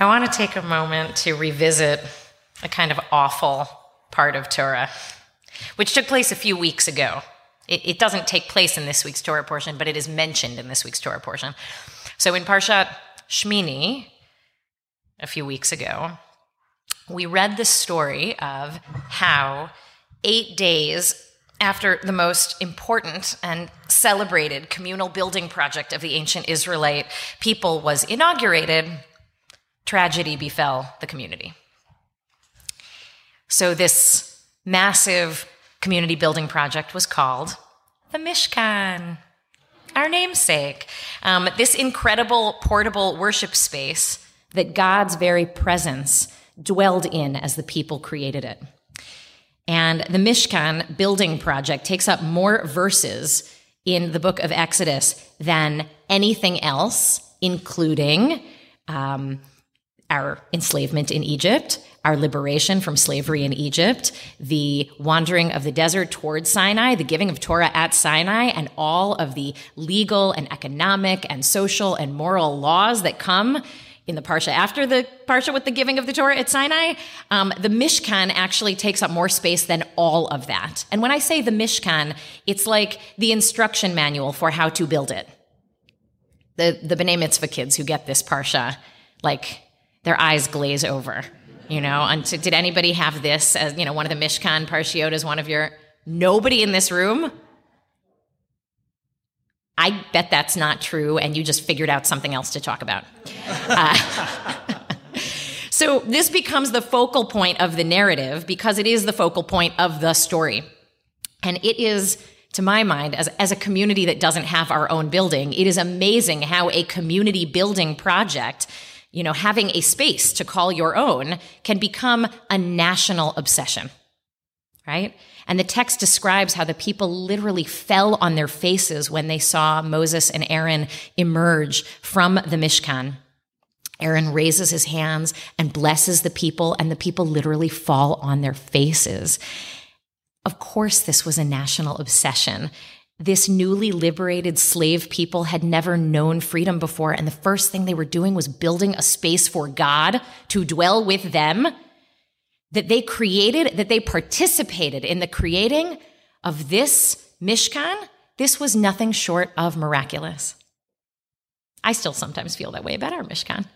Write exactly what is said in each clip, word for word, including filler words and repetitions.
I want to take a moment to revisit a kind of awful part of Torah, which took place a few weeks ago. It, it doesn't take place in this week's Torah portion, but it is mentioned in this week's Torah portion. So in Parshat Shmini, a few weeks ago, we read the story of how eight days after the most important and celebrated communal building project of the ancient Israelite people was inaugurated, tragedy befell the community. So this massive community building project was called the Mishkan, our namesake. Um, this incredible portable worship space that God's very presence dwelled in as the people created it. And the Mishkan building project takes up more verses in the book of Exodus than anything else, including um, our enslavement in Egypt, our liberation from slavery in Egypt, the wandering of the desert toward Sinai, the giving of Torah at Sinai, and all of the legal and economic and social and moral laws that come in the Parsha after the Parsha with the giving of the Torah at Sinai. Um, the Mishkan actually takes up more space than all of that. And when I say the Mishkan, it's like the instruction manual for how to build it. The, the B'nai Mitzvah kids who get this Parsha, like, their eyes glaze over, you know? And so, did anybody have this as, you know, one of the Mishkan parshiot as one of your... Nobody in this room? I bet that's not true, and you just figured out something else to talk about. Uh, so this becomes the focal point of the narrative because it is the focal point of the story. And it is, to my mind, as, as a community that doesn't have our own building, it is amazing how a community building project, you know, having a space to call your own, can become a national obsession, right? And the text describes how the people literally fell on their faces when they saw Moses and Aaron emerge from the Mishkan. Aaron raises his hands and blesses the people, and the people literally fall on their faces. Of course, this was a national obsession. This newly liberated slave people had never known freedom before, and the first thing they were doing was building a space for God to dwell with them, that they created, that they participated in the creating of this Mishkan. This was nothing short of miraculous. I still sometimes feel that way about our Mishkan.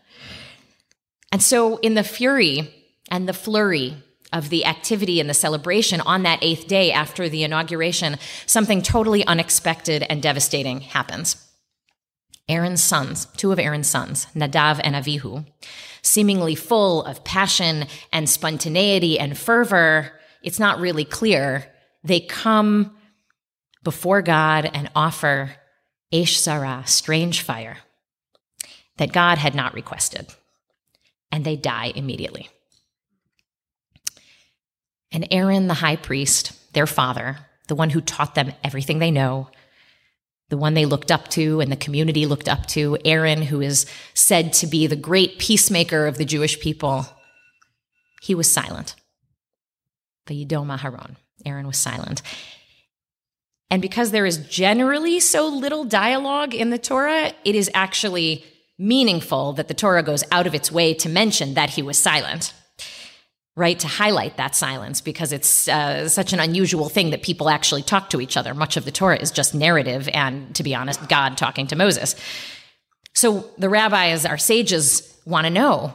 And so in the fury and the flurry of the activity and the celebration on that eighth day after the inauguration, something totally unexpected and devastating happens. Aaron's sons, two of Aaron's sons, Nadav and Avihu, seemingly full of passion and spontaneity and fervor, it's not really clear, they come before God and offer Esh Zarah, strange fire, that God had not requested, and they die immediately. And Aaron, the high priest, their father, the one who taught them everything they know, the one they looked up to and the community looked up to, Aaron, who is said to be the great peacemaker of the Jewish people, he was silent. The Yedoma Haron, Aaron was silent. And because there is generally so little dialogue in the Torah, it is actually meaningful that the Torah goes out of its way to mention that he was silent, right, to highlight that silence, because it's uh, such an unusual thing that people actually talk to each other. Much of the Torah is just narrative and, to be honest, God talking to Moses. So the rabbis, our sages, want to know,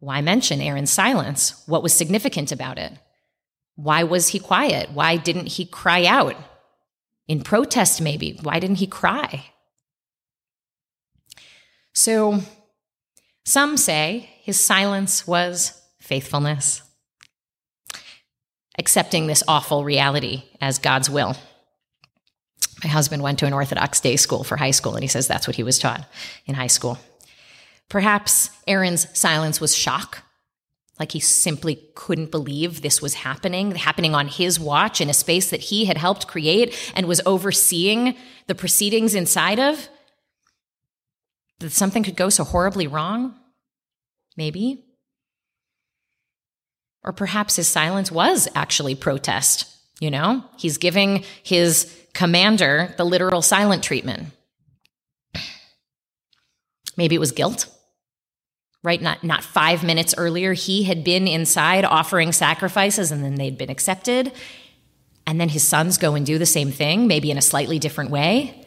why mention Aaron's silence? What was significant about it? Why was he quiet? Why didn't he cry out? In protest, maybe. Why didn't he cry? So some say his silence was faithfulness, accepting this awful reality as God's will. My husband went to an Orthodox day school for high school, and he says that's what he was taught in high school. Perhaps Aaron's silence was shock, like he simply couldn't believe this was happening, happening on his watch in a space that he had helped create and was overseeing the proceedings inside of. That something could go so horribly wrong, maybe. Or perhaps his silence was actually protest, you know? He's giving his commander the literal silent treatment. Maybe it was guilt. right? Not not five minutes earlier, he had been inside offering sacrifices and then they'd been accepted. And then his sons go and do the same thing, maybe in a slightly different way,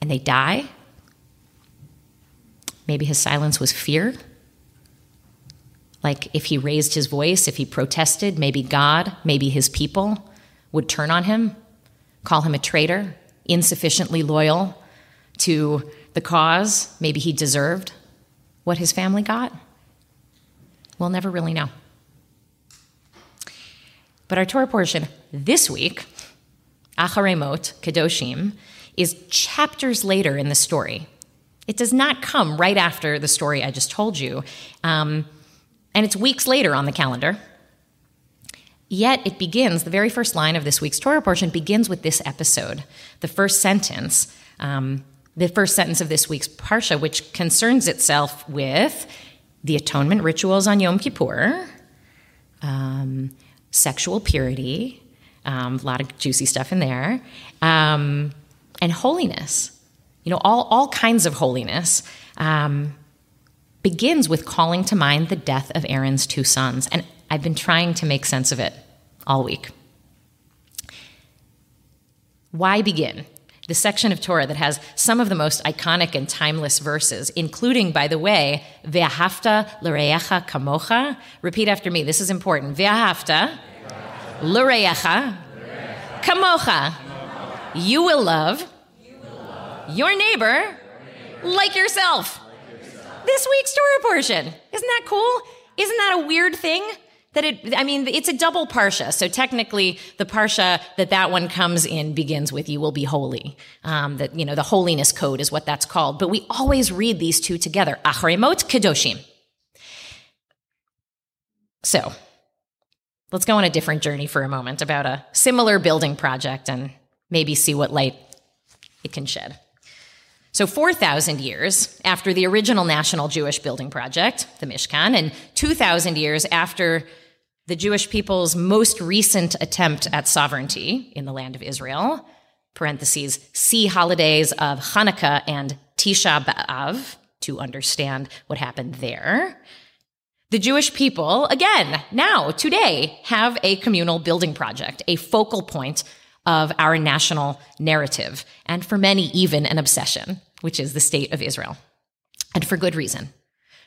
and they die. Maybe his silence was fear. Like if he raised his voice, if he protested, maybe God, maybe his people would turn on him, call him a traitor, insufficiently loyal to the cause. Maybe he deserved what his family got. We'll never really know. But our Torah portion this week, Acharei Mot Kedoshim, is chapters later in the story. It does not come right after the story I just told you. Um, and it's weeks later on the calendar. Yet it begins, the very first line of this week's Torah portion begins with this episode. The first sentence, um, the first sentence of this week's Parsha, which concerns itself with the atonement rituals on Yom Kippur, um, sexual purity, um, a lot of juicy stuff in there, um, and holiness. You know, all, all kinds of holiness, um, begins with calling to mind the death of Aaron's two sons. And I've been trying to make sense of it all week. Why begin? The section of Torah that has some of the most iconic and timeless verses, including, by the way, Ve'ahavta l'rayecha kamocha. Repeat after me. This is important. Ve'ahavta l'rayecha kamocha. You will love your neighbor, your neighbor. Like, yourself. like yourself. This week's Torah portion. Isn't that cool? Isn't that a weird thing? That it, I mean, it's a double Parsha. So technically the Parsha that that one comes in begins with you will be holy. Um, that, you know, the holiness code is what that's called. But we always read these two together. Acharei Mot Kedoshim. So let's go on a different journey for a moment about a similar building project and maybe see what light it can shed. So four thousand years after the original national Jewish building project, the Mishkan, and two thousand years after the Jewish people's most recent attempt at sovereignty in the land of Israel, parentheses, see holidays of Hanukkah and Tisha B'Av to understand what happened there. The Jewish people, again, now, today, have a communal building project, a focal point of our national narrative, and for many, even an obsession, which is the state of Israel. And for good reason.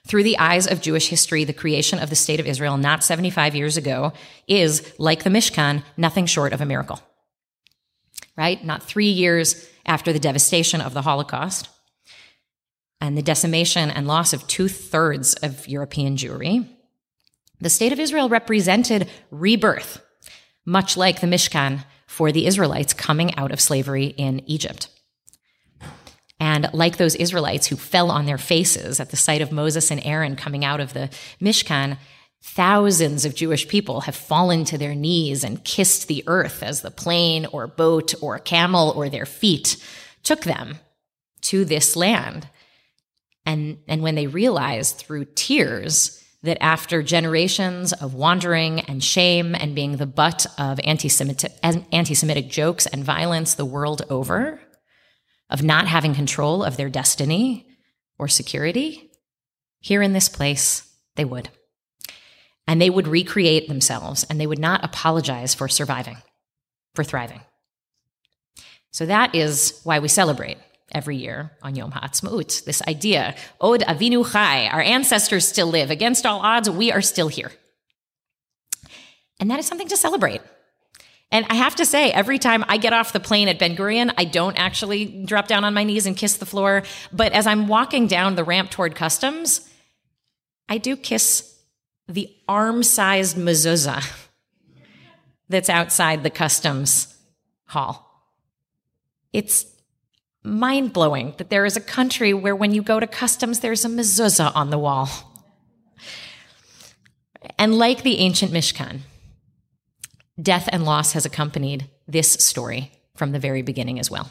Through the eyes of Jewish history, the creation of the state of Israel not seventy-five years ago is, like the Mishkan, nothing short of a miracle. Right? Not three years after the devastation of the Holocaust and the decimation and loss of two-thirds of European Jewry, the state of Israel represented rebirth, much like the Mishkan for the Israelites coming out of slavery in Egypt. And like those Israelites who fell on their faces at the sight of Moses and Aaron coming out of the Mishkan, thousands of Jewish people have fallen to their knees and kissed the earth as the plane or boat or camel or their feet took them to this land. And, and when they realized through tears that after generations of wandering and shame and being the butt of anti-Semitic, anti-Semitic jokes and violence the world over, of not having control of their destiny or security, here in this place, they would. And they would recreate themselves, and they would not apologize for surviving, for thriving. So that is why we celebrate every year on Yom Ha'atzma'ut, this idea, Od Avinu Chai, our ancestors still live. Against all odds, we are still here. And that is something to celebrate. And I have to say, every time I get off the plane at Ben-Gurion, I don't actually drop down on my knees and kiss the floor. But as I'm walking down the ramp toward customs, I do kiss the arm-sized mezuzah that's outside the customs hall. It's mind-blowing that there is a country where when you go to customs, there's a mezuzah on the wall. And like the ancient Mishkan, death and loss has accompanied this story from the very beginning as well.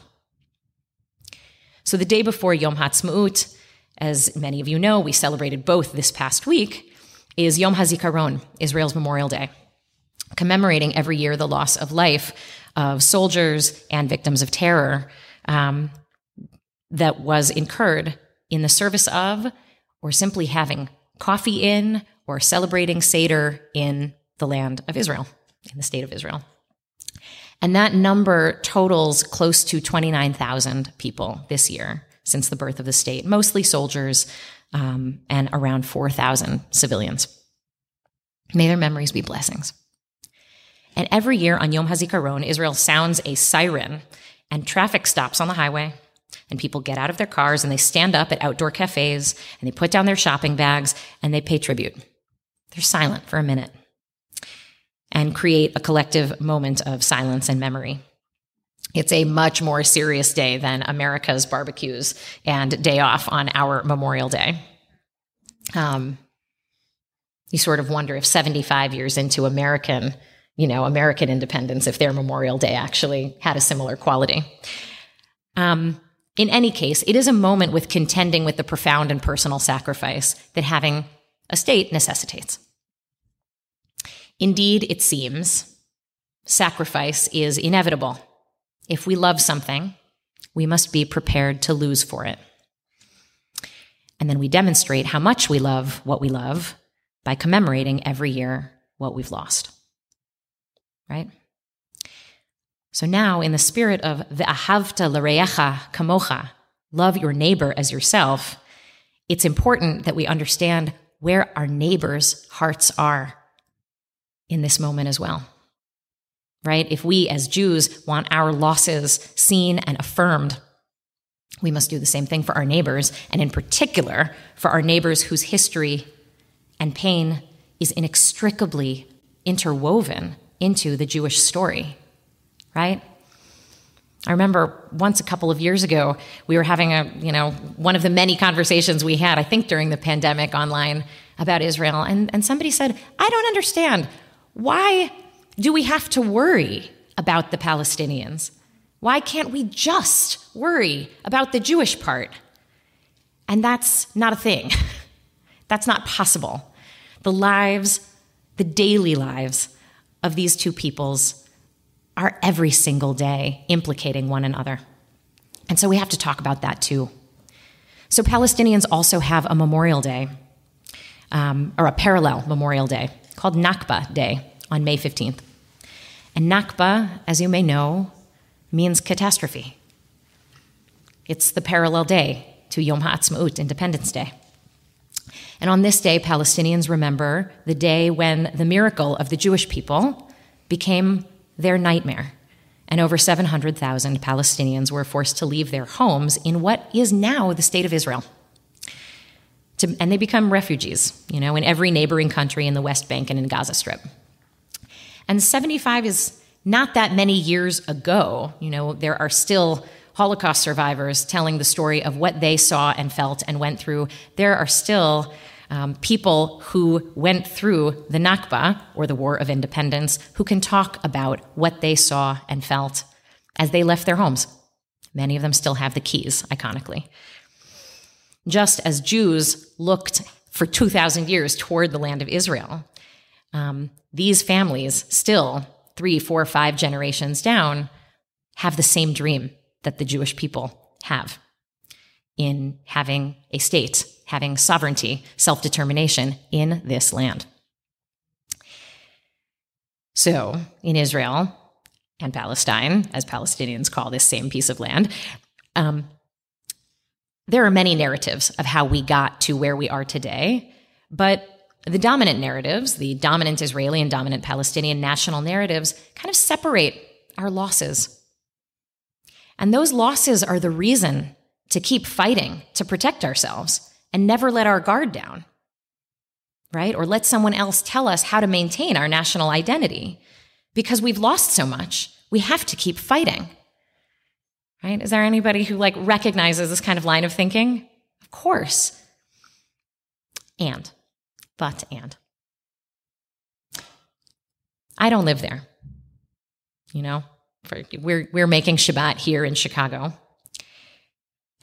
So the day before Yom Ha'atzma'ut, as many of you know, we celebrated both this past week, is Yom HaZikaron, Israel's Memorial Day, commemorating every year the loss of life of soldiers and victims of terror, um, that was incurred in the service of or simply having coffee in or celebrating Seder in the land of Israel, in the state of Israel. And that number totals close to twenty-nine thousand people this year since the birth of the state, mostly soldiers um, and around four thousand civilians. May their memories be blessings. And every year on Yom HaZikaron, Israel sounds a siren and traffic stops on the highway and people get out of their cars and they stand up at outdoor cafes and they put down their shopping bags and they pay tribute. They're silent for a minute and create a collective moment of silence and memory. It's a much more serious day than America's barbecues and day off on our Memorial Day. Um, you sort of wonder if seventy-five years into American, you know, American independence, if their Memorial Day actually had a similar quality. Um, in any case, it is a moment with contending with the profound and personal sacrifice that having a state necessitates. Indeed, it seems, sacrifice is inevitable. If we love something, we must be prepared to lose for it. And then we demonstrate how much we love what we love by commemorating every year what we've lost. Right? So now, in the spirit of Ve'ahavta l'rayecha kamocha, love your neighbor as yourself, it's important that we understand where our neighbors' hearts are in this moment as well, right? If we as Jews want our losses seen and affirmed, we must do the same thing for our neighbors, and in particular for our neighbors whose history and pain is inextricably interwoven into the Jewish story, right? I remember once a couple of years ago, we were having a, you know, one of the many conversations we had, I think during the pandemic online, about Israel, and, and somebody said, I don't understand. Why do we have to worry about the Palestinians? Why can't we just worry about the Jewish part? And that's not a thing. That's not possible. The lives, the daily lives of these two peoples are every single day implicating one another. And so we have to talk about that too. So Palestinians also have a Memorial Day, um, or a parallel Memorial Day, called Nakba Day on May fifteenth. And Nakba, as you may know, means catastrophe. It's the parallel day to Yom Ha'atzma'ut, Independence Day. And on this day, Palestinians remember the day when the miracle of the Jewish people became their nightmare, and over seven hundred thousand Palestinians were forced to leave their homes in what is now the state of Israel. To, and they become refugees, you know, in every neighboring country in the West Bank and in Gaza Strip. And seventy-five is not that many years ago. You know, there are still Holocaust survivors telling the story of what they saw and felt and went through. There are still um, people who went through the Nakba, or the War of Independence, who can talk about what they saw and felt as they left their homes. Many of them still have the keys, iconically. Just as Jews looked for two thousand years toward the land of Israel, um, these families still, three, four, five generations down, have the same dream that the Jewish people have in having a state, having sovereignty, self-determination in this land. So in Israel and Palestine, as Palestinians call this same piece of land, um, there are many narratives of how we got to where we are today, but the dominant narratives, the dominant Israeli and dominant Palestinian national narratives, kind of separate our losses. And those losses are the reason to keep fighting, to protect ourselves, and never let our guard down, right? Or let someone else tell us how to maintain our national identity. Because we've lost so much, we have to keep fighting. Right? Is there anybody who like recognizes this kind of line of thinking? Of course. And, but, and. I don't live there. You know, for, we're, we're making Shabbat here in Chicago.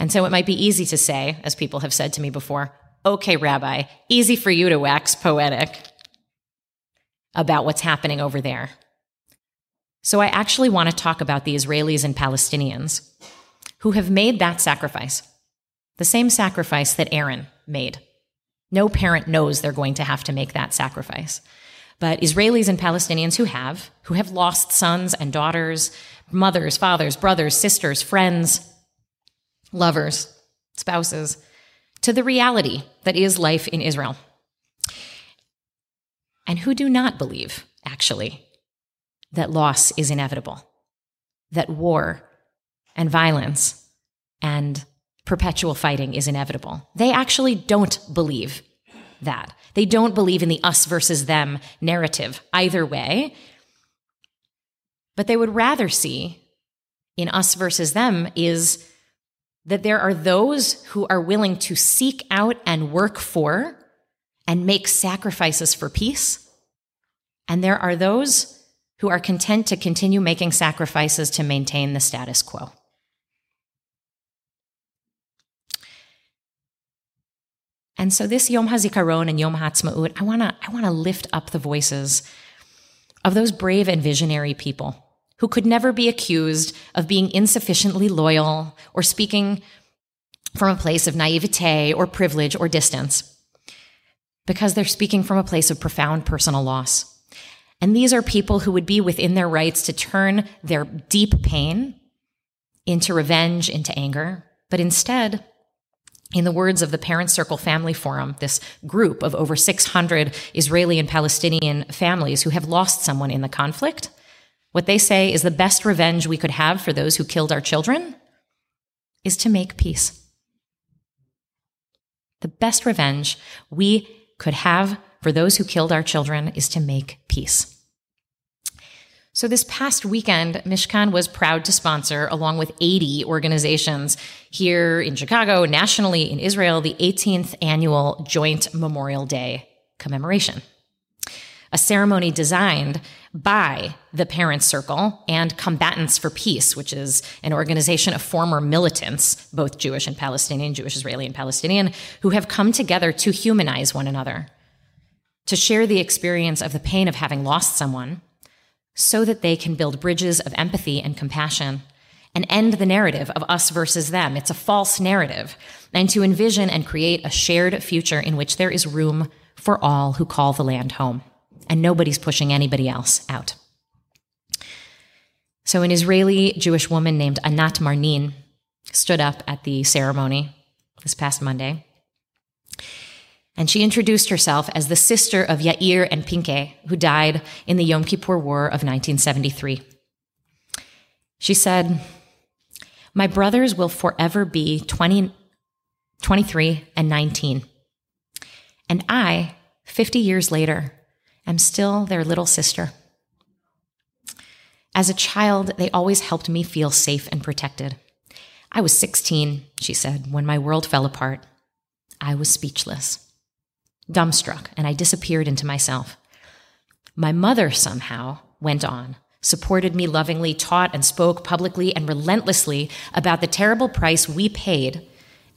And so it might be easy to say, as people have said to me before, okay, Rabbi, easy for you to wax poetic about what's happening over there. So I actually want to talk about the Israelis and Palestinians who have made that sacrifice, the same sacrifice that Aaron made No parent knows they're going to have to make that sacrifice. But Israelis and Palestinians who have, who have lost sons and daughters, mothers, fathers, brothers, sisters, friends, lovers, spouses, to the reality that is life in Israel. And who do not believe, actually, that loss is inevitable, that war and violence and perpetual fighting is inevitable. They actually don't believe that. They don't believe in the us versus them narrative either way, but they would rather see in us versus them is that there are those who are willing to seek out and work for and make sacrifices for peace, and there are those who are content to continue making sacrifices to maintain the status quo. And so this Yom HaZikaron and Yom Ha'atzma'ut, I want to I want to lift up the voices of those brave and visionary people who could never be accused of being insufficiently loyal or speaking from a place of naivete or privilege or distance, because they're speaking from a place of profound personal loss. And these are people who would be within their rights to turn their deep pain into revenge, into anger. But instead, in the words of the Parent Circle Family Forum, this group of over six hundred Israeli and Palestinian families who have lost someone in the conflict, what they say is the best revenge we could have for those who killed our children is to make peace. The best revenge we could have for those who killed our children is to make peace. So this past weekend, Mishkan was proud to sponsor, along with eighty organizations here in Chicago, nationally in Israel, the eighteenth annual Joint Memorial Day commemoration, a ceremony designed by the Parent Circle and Combatants for Peace, which is an organization of former militants, both Jewish and Palestinian, Jewish, Israeli, and Palestinian, who have come together to humanize one another, to share the experience of the pain of having lost someone so that they can build bridges of empathy and compassion and end the narrative of us versus them. It's a false narrative. And to envision and create a shared future in which there is room for all who call the land home and nobody's pushing anybody else out. So an Israeli Jewish woman named Anat Marnin stood up at the ceremony this past Monday, and she introduced herself as the sister of Yair and Pinke, who died in the Yom Kippur War of nineteen seventy-three. She said, "My brothers will forever be twenty, twenty-three, and nineteen. And I, fifty years later, am still their little sister. As a child, they always helped me feel safe and protected. I was sixteen, she said, when my world fell apart. I was speechless, dumbstruck, and I disappeared into myself. My mother somehow went on, supported me lovingly, taught and spoke publicly and relentlessly about the terrible price we paid,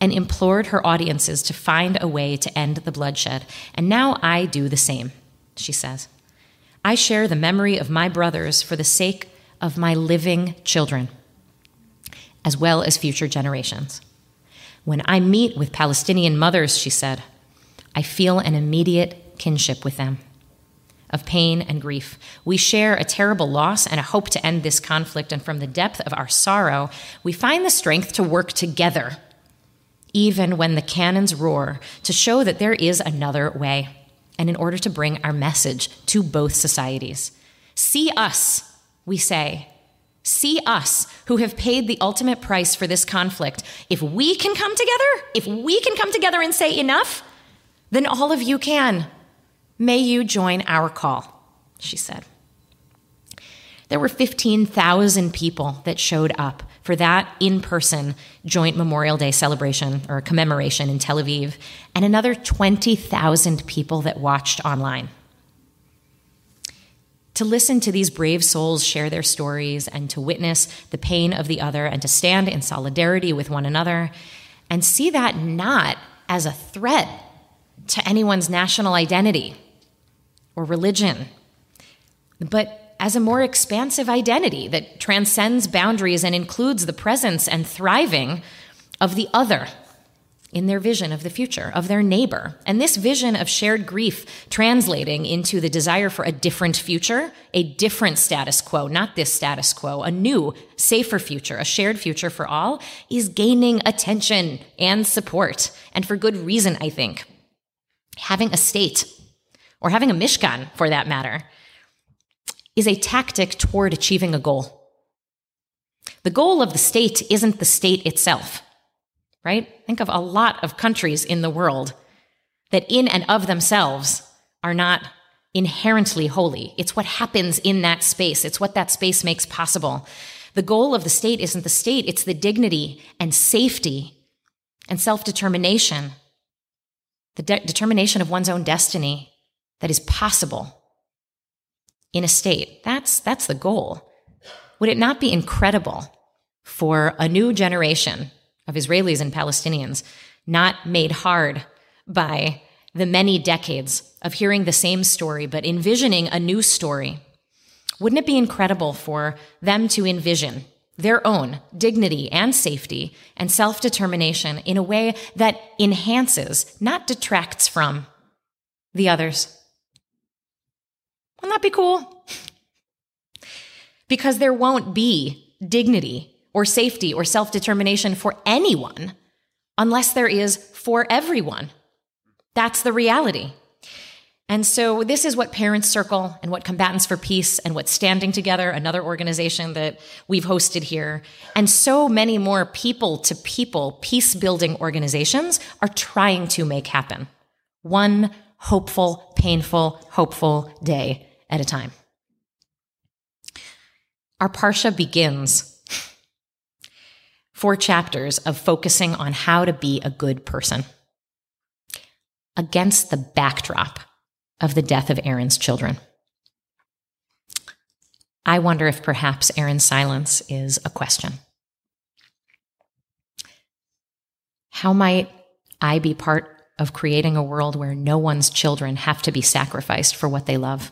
and implored her audiences to find a way to end the bloodshed. And now I do the same," she says. "I share the memory of my brothers for the sake of my living children, as well as future generations. When I meet with Palestinian mothers," she said, "I feel an immediate kinship with them, of pain and grief. We share a terrible loss and a hope to end this conflict, and from the depth of our sorrow, we find the strength to work together, even when the cannons roar, to show that there is another way, and in order to bring our message to both societies. See us," we say. "See us, who have paid the ultimate price for this conflict. If we can come together, if we can come together and say enough, then all of you can. May you join our call," she said. There were fifteen thousand people that showed up for that in-person joint Memorial Day celebration or commemoration in Tel Aviv, and another twenty thousand people that watched online. To listen to these brave souls share their stories and to witness the pain of the other and to stand in solidarity with one another and see that not as a threat to anyone's national identity or religion, but as a more expansive identity that transcends boundaries and includes the presence and thriving of the other in their vision of the future, of their neighbor. And this vision of shared grief translating into the desire for a different future, a different status quo, not this status quo, a new, safer future, a shared future for all, is gaining attention and support. And for good reason, I think. Having a state, or having a Mishkan for that matter, is a tactic toward achieving a goal. The goal of the state isn't the state itself, right? Think of a lot of countries in the world that in and of themselves are not inherently holy. It's what happens in that space. It's what that space makes possible. The goal of the state isn't the state. It's the dignity and safety and self-determination, the de- determination of one's own destiny that is possible in a state. That's, that's the goal. Would it not be incredible for a new generation of Israelis and Palestinians not made hard by the many decades of hearing the same story, but envisioning a new story? Wouldn't it be incredible for them to envision their own dignity and safety and self-determination in a way that enhances, not detracts from, the others? Wouldn't that be cool? Because there won't be dignity or safety or self-determination for anyone unless there is for everyone. That's the reality. And so this is what Parent Circle and what Combatants for Peace and what Standing Together, another organization that we've hosted here, and so many more people-to-people peace-building organizations are trying to make happen. One hopeful, painful, hopeful day at a time. Our Parsha begins four chapters of focusing on how to be a good person against the backdrop of the death of Aaron's children. I wonder if perhaps Aaron's silence is a question. How might I be part of creating a world where no one's children have to be sacrificed for what they love?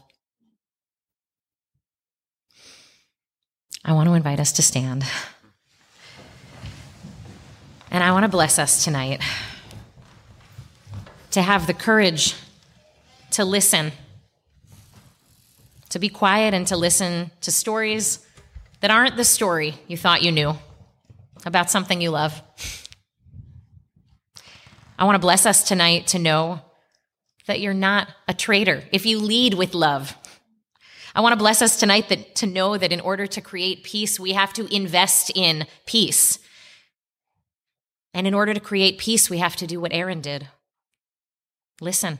I want to invite us to stand. And I want to bless us tonight to have the courage to listen, to be quiet and to listen to stories that aren't the story you thought you knew about something you love. I want to bless us tonight to know that you're not a traitor if you lead with love. I want to bless us tonight that, to know that in order to create peace, we have to invest in peace. And in order to create peace, we have to do what Aaron did. Listen.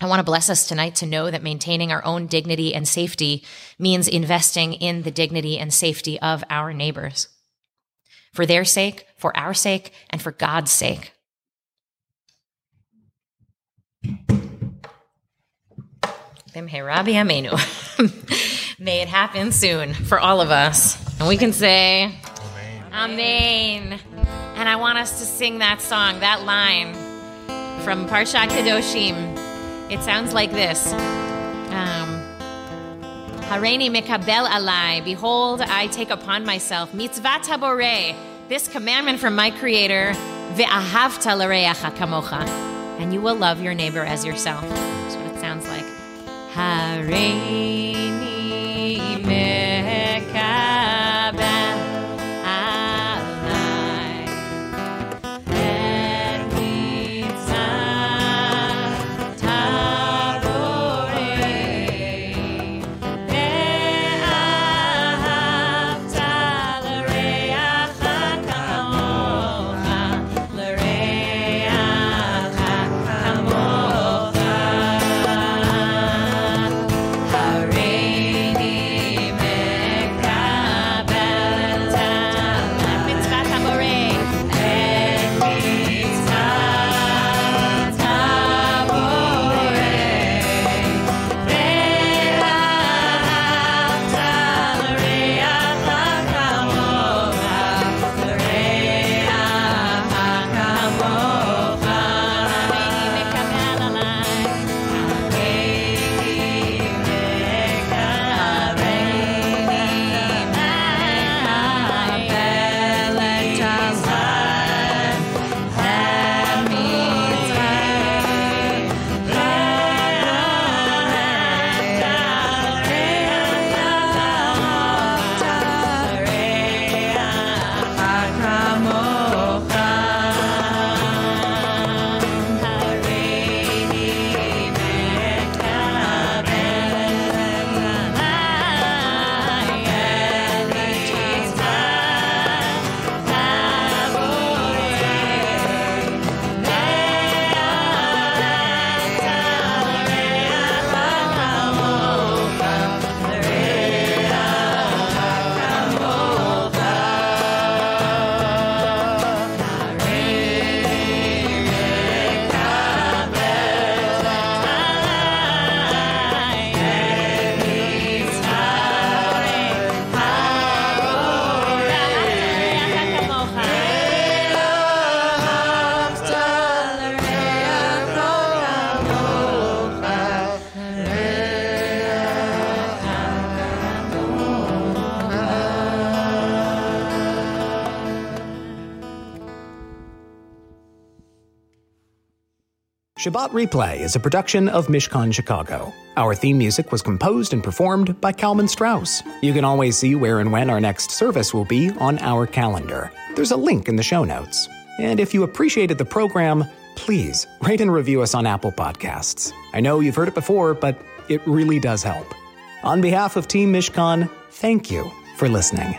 I want to bless us tonight to know that maintaining our own dignity and safety means investing in the dignity and safety of our neighbors. For their sake, for our sake, and for God's sake. May it happen soon for all of us. And we can say, Amen. Amen. And I want us to sing that song, that line from Parshat Kedoshim. It sounds like this. Hareini mekabel alai. Behold, I take upon myself mitzvat haborei, this commandment from my Creator, ve'ahavta l'rayecha kamocha. And you will love your neighbor as yourself. That's what it sounds like. Hareini mekabel alai et mitzvat haborei ve'ahavta l'rayecha kamocha l'rayecha kamocha. Hooray! Shabbat Replay is a production of Mishkan Chicago. Our theme music was composed and performed by Kalman Strauss. You can always see where and when our next service will be on our calendar. There's a link in the show notes. And if you appreciated the program, please rate and review us on Apple Podcasts. I know you've heard it before, but it really does help. On behalf of Team Mishkan, thank you for listening.